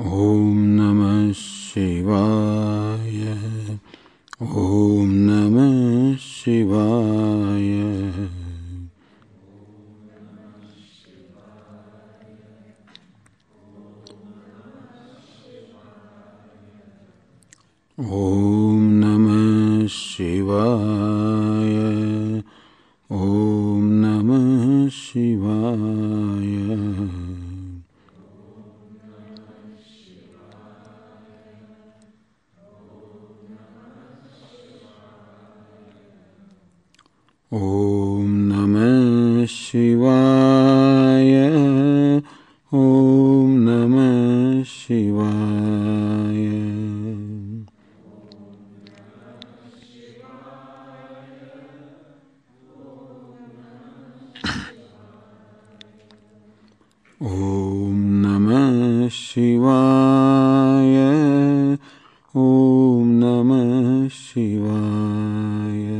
Om Namah Shivaya. Om Namah Shivaya. Om Namah Shivaya. Om Namah Shivaya. Om Namah Shivaya. Om Namah Shivaya. Om Namah Shivaya. Om Namah Shivaya. Om Namah Shivaya.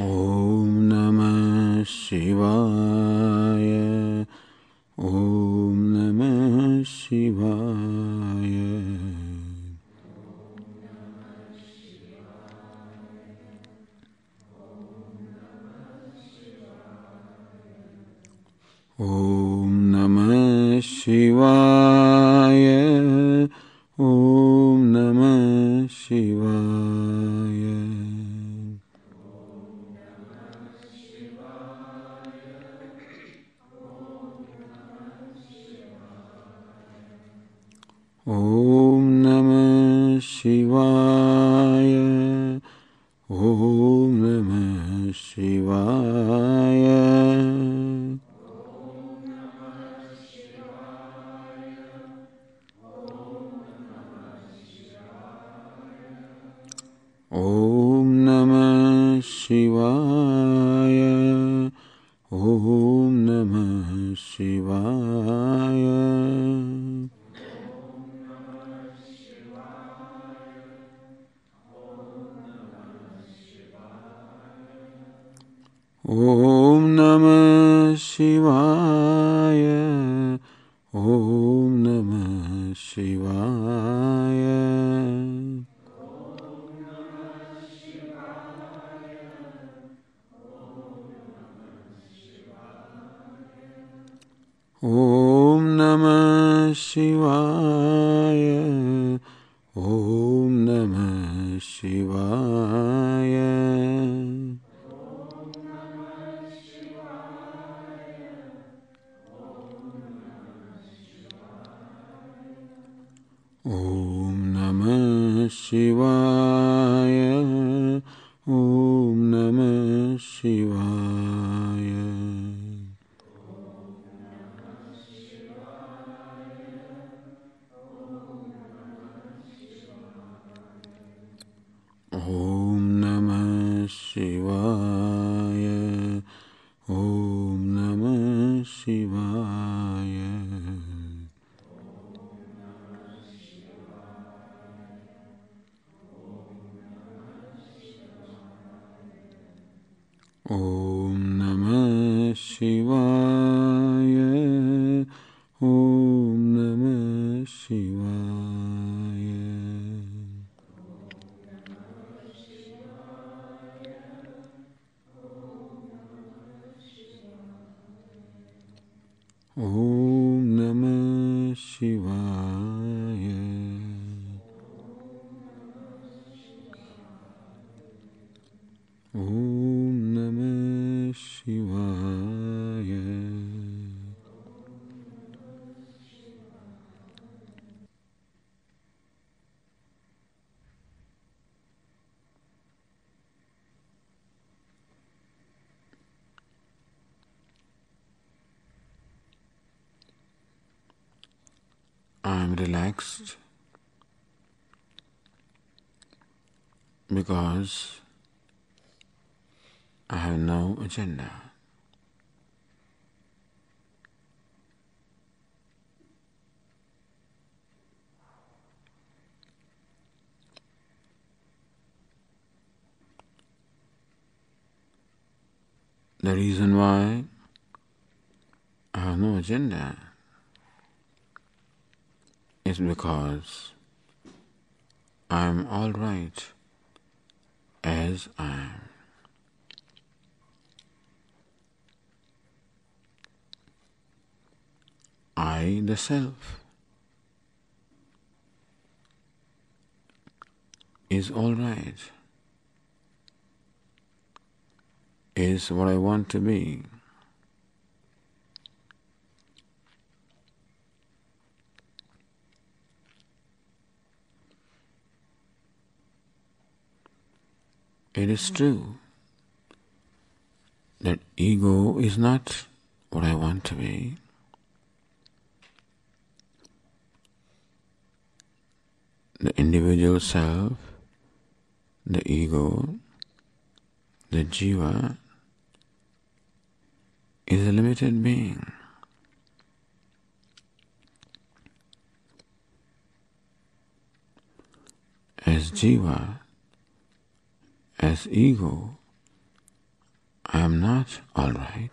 Om Namah Shivaya. Om Namah Shivaya. Om Namah Shivaya. Om Namah Shivaya. Om Namah Shivaya. Om Namah Shivaya. Om Namah Shivaya. Om Namah Shivaya. Om Namah Shivaya. Om Namah Shivaya. Om Namah Shivaya. Om Namah Shivaya. Om Namah Shivaya. Om Namah Shivaya. Om Namah Shivaya. Om Namah Shivaya. Om Namah Shivaya. Om Namah Shivaya. Om Namah Shivaya. I am relaxed because I have no agenda. The reason why I have no agenda is because I am all right as I am. I, the Self, is all right, is what I want to be. It is true that ego is not what I want to be. The individual self, the ego, the jiva, is a limited being. As jiva, as ego, I am not all right.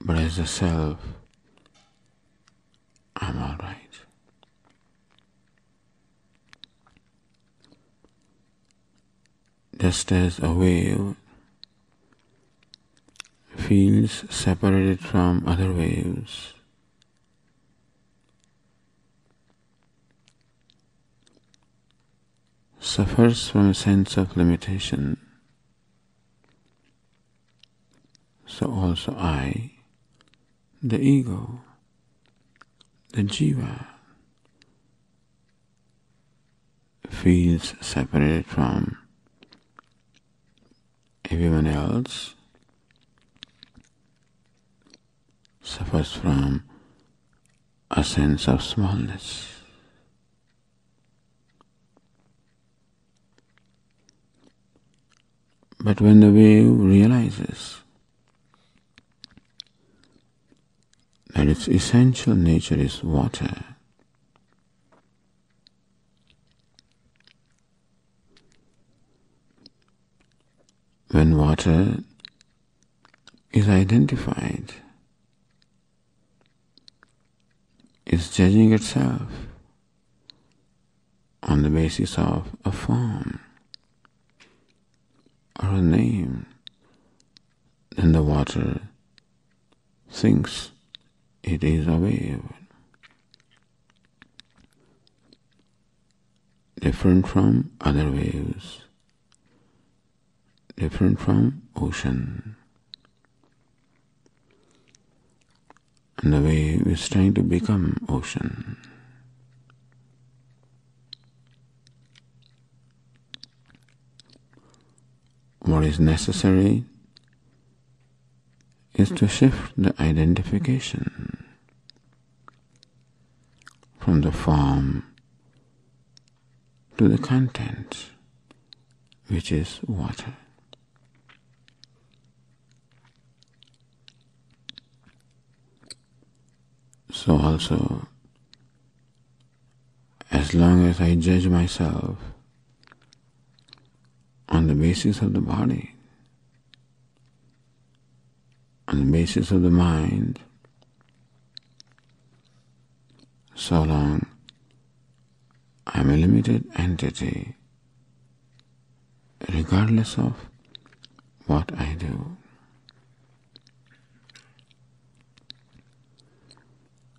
But as the self, I'm all right. Just as a wave feels separated from other waves, suffers from a sense of limitation, so also I, the ego, the jiva, feels separated from everyone else, suffers from a sense of smallness. But when the wave realizes that its essential nature is water, when water is identified, is judging itself on the basis of a form or a name, then the water thinks it is a wave, different from other waves, different from ocean. And the wave is trying to become ocean. What is necessary is to shift the identification from the form to the content, which is water. So also, as long as I judge myself on the basis of the body, on the basis of the mind, so long I am a limited entity, regardless of what I do.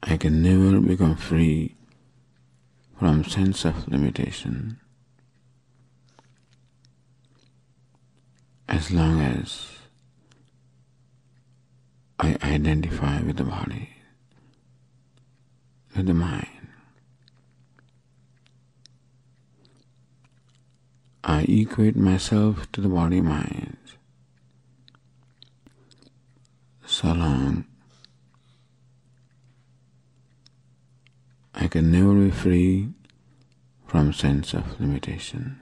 I can never become free from sense of limitation as long as I identify with the body, with the mind. I equate myself to the body-mind. So long, I can never be free from sense of limitation.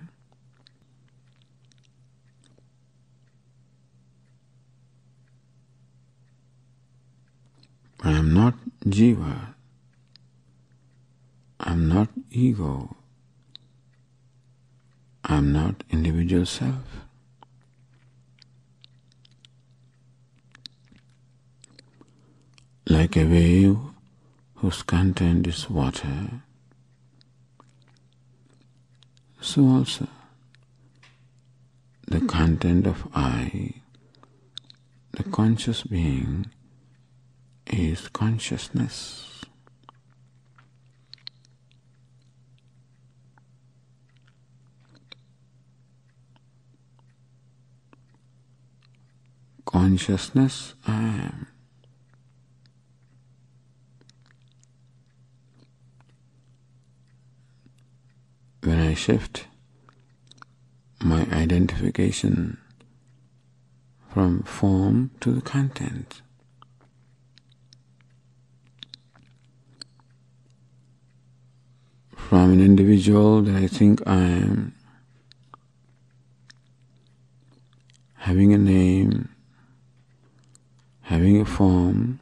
But I am not jiva, I am not ego, I I am not individual self. Like a wave whose content is water, so also the content of I, the conscious being, is consciousness. Consciousness I am. When I shift my identification from form to the content, from an individual that I think I am, having a name, having a form,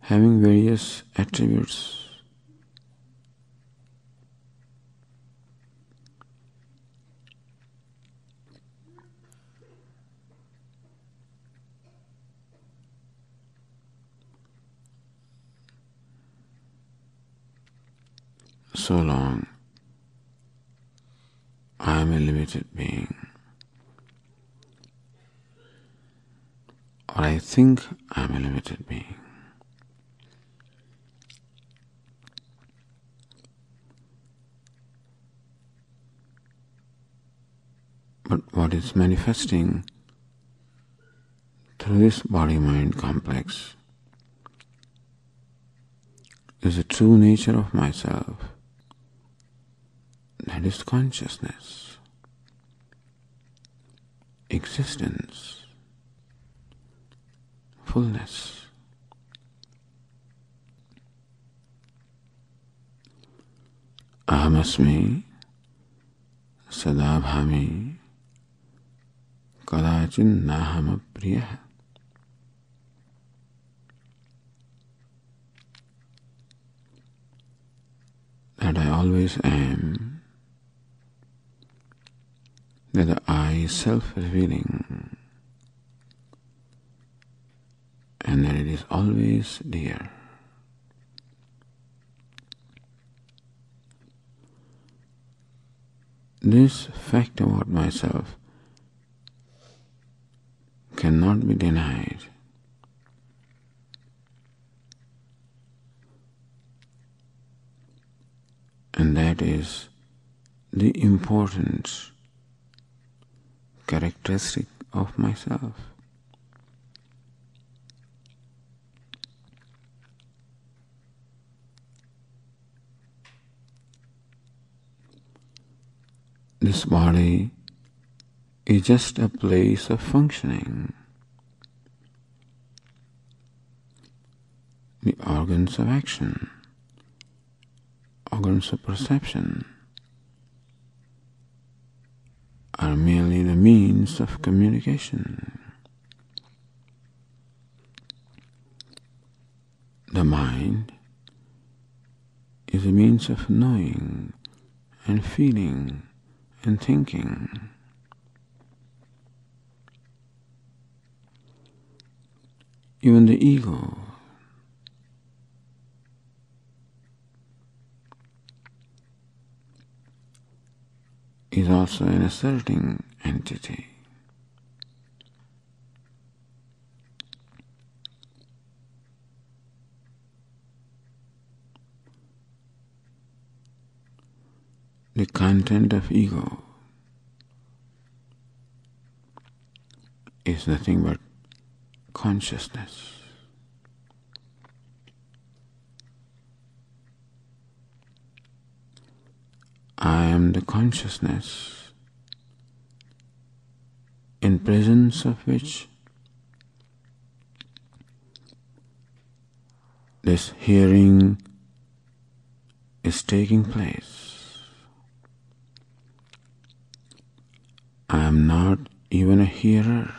having various attributes, so long I am a limited being, or I think I am a limited being. But what is manifesting through this body-mind complex is the true nature of myself. That is consciousness, existence, fullness. Ahamasmi Sadabhami Kalajin Nahamabriya. That I always am. That the I is self-revealing, and that it is always dear. This fact about myself cannot be denied. And that is the importance, characteristic of myself. This body is just a place of functioning, the organs of action, organs of perception, are merely the means of communication. The mind is a means of knowing and feeling and thinking. Even the ego is also an asserting entity. The content of ego is nothing but consciousness. I am the consciousness in presence of which this hearing is taking place. I am not even a hearer.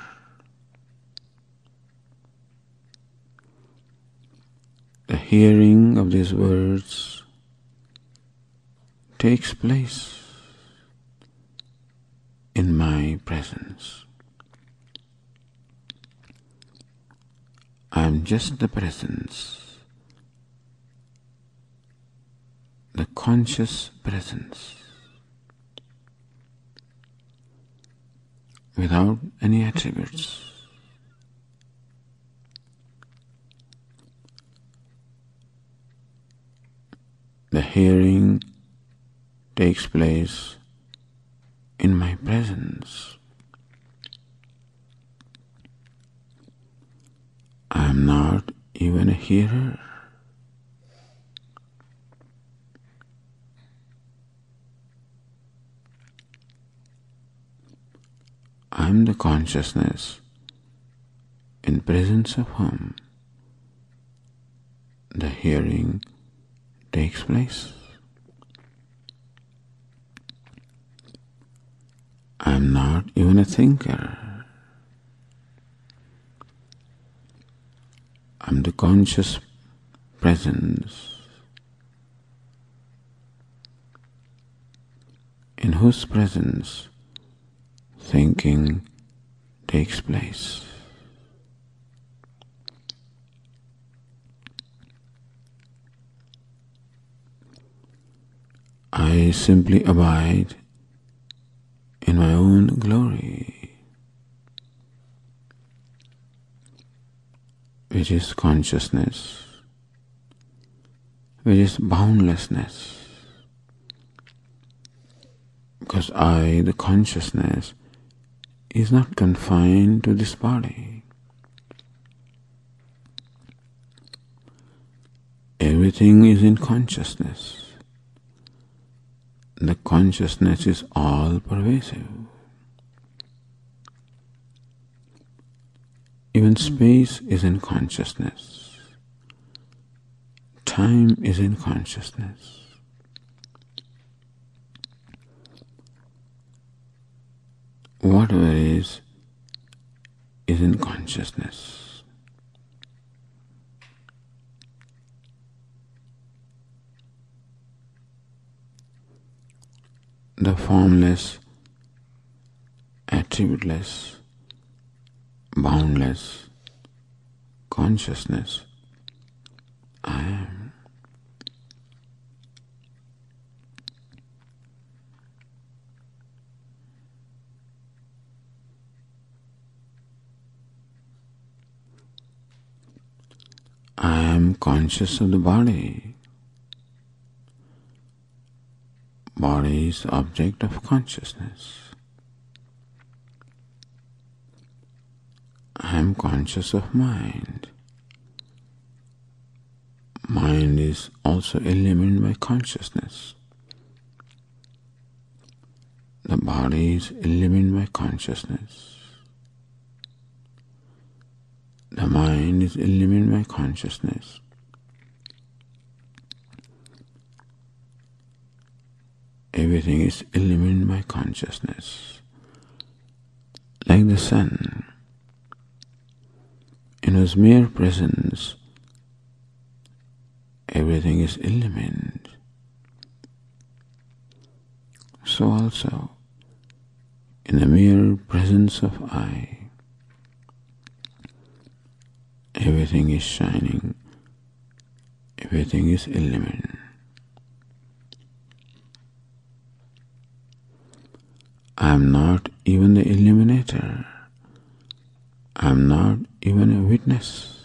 The hearing of these words takes place in my presence. I am just the presence, the conscious presence, without any attributes. The hearing takes place in my presence. I am not even a hearer. I am the consciousness in presence of whom the hearing takes place. I am not even a thinker. I am the conscious presence in whose presence thinking takes place. I simply abide in my own glory, which is consciousness, which is boundlessness, because I, the consciousness, is not confined to this body. Everything is in consciousness. The consciousness is all-pervasive. Even space is in consciousness. Time is in consciousness. Whatever is in consciousness. The formless, attributeless, boundless consciousness I am. I am conscious of the body. Body is object of consciousness. I am conscious of mind. Mind is also illumined by consciousness. The body is illumined by consciousness. The mind is illumined by consciousness. Everything is illumined by consciousness. Like the sun, in whose mere presence, everything is illumined. So also, in the mere presence of I, everything is shining, everything is illumined. I am not even the illuminator. I am not even a witness.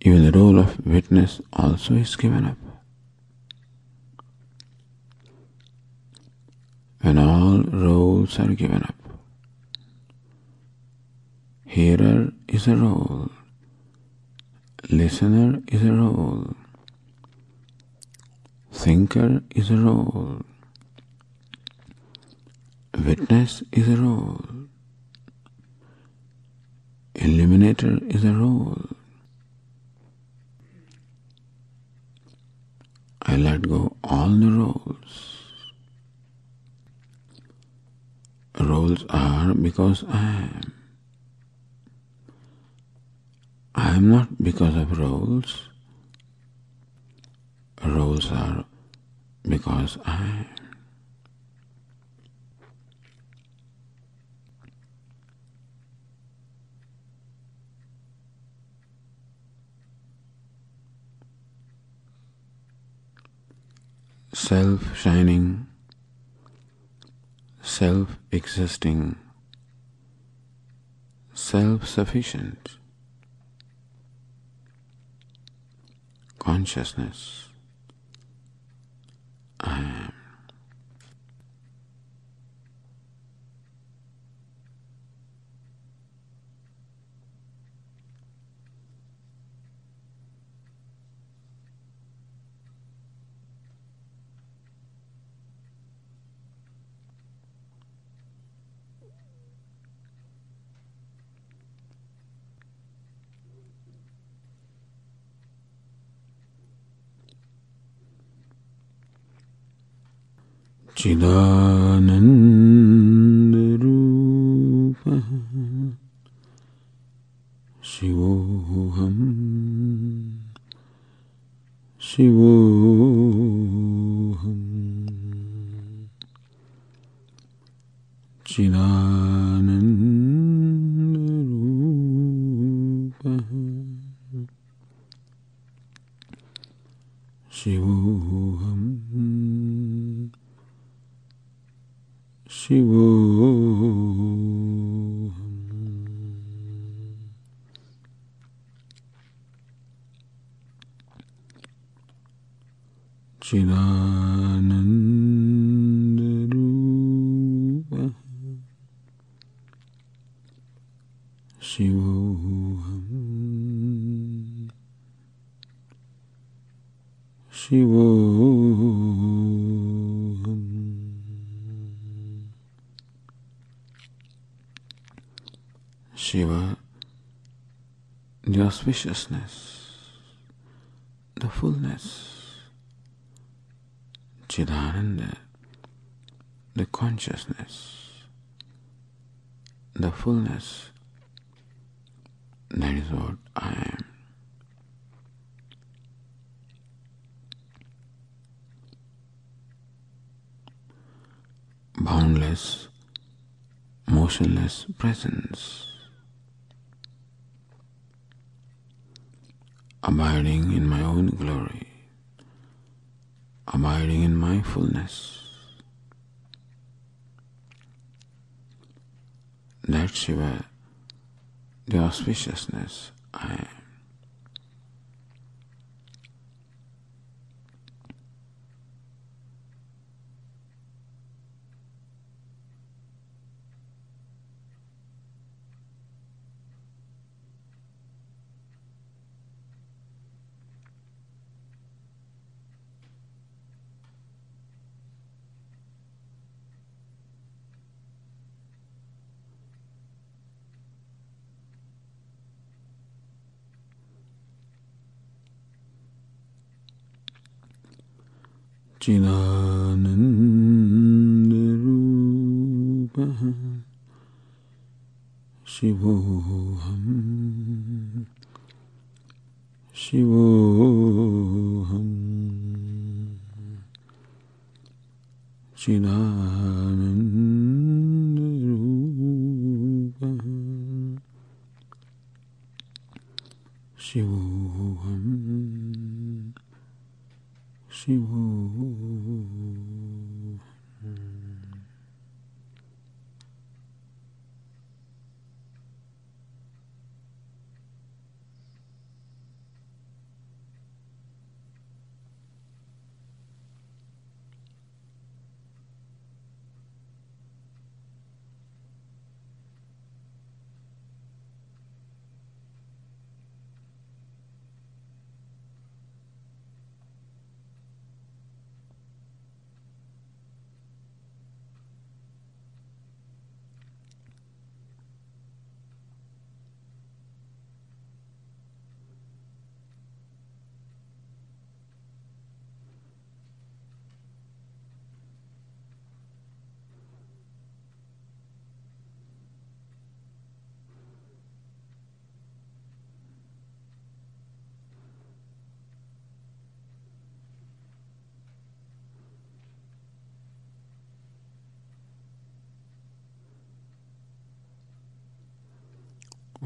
Even the role of witness also is given up. When all roles are given up, hearer is a role, listener is a role, thinker is a role, witness is a role, illuminator is a role. I let go all the roles. Roles are because I am. I am not because of roles. roles are because I am. Self-shining, self-existing, self-sufficient consciousness, I am. Chidananda Rupoham, Shivoham, Shivoham, Chidananda Rupoham, Shivoham, Shivoham. Chidananda Rupoham, Shivoham, Shivoham. Shiva, the auspiciousness, the fullness. Chidananda, the consciousness, the fullness. That is what I am. Boundless, motionless presence. Abiding in my own glory, abiding in my fullness. That Shiva, the auspiciousness, I am. Chidananda Rupoham, Shivoham, Shivoham. Chidananda Rupoham, Shivoham, Shivoham.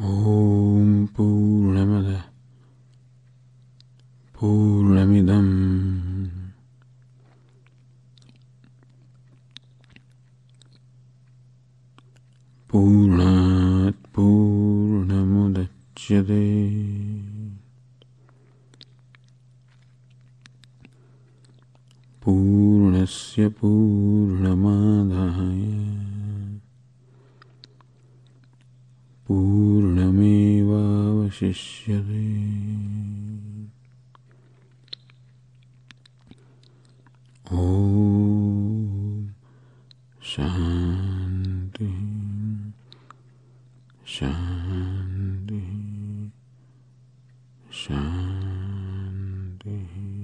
Om purnamada purnamidam purnat purnamudachyate purnasya purnamadhaya Purnameva Vashishyate Om Shanti Shanti Shanti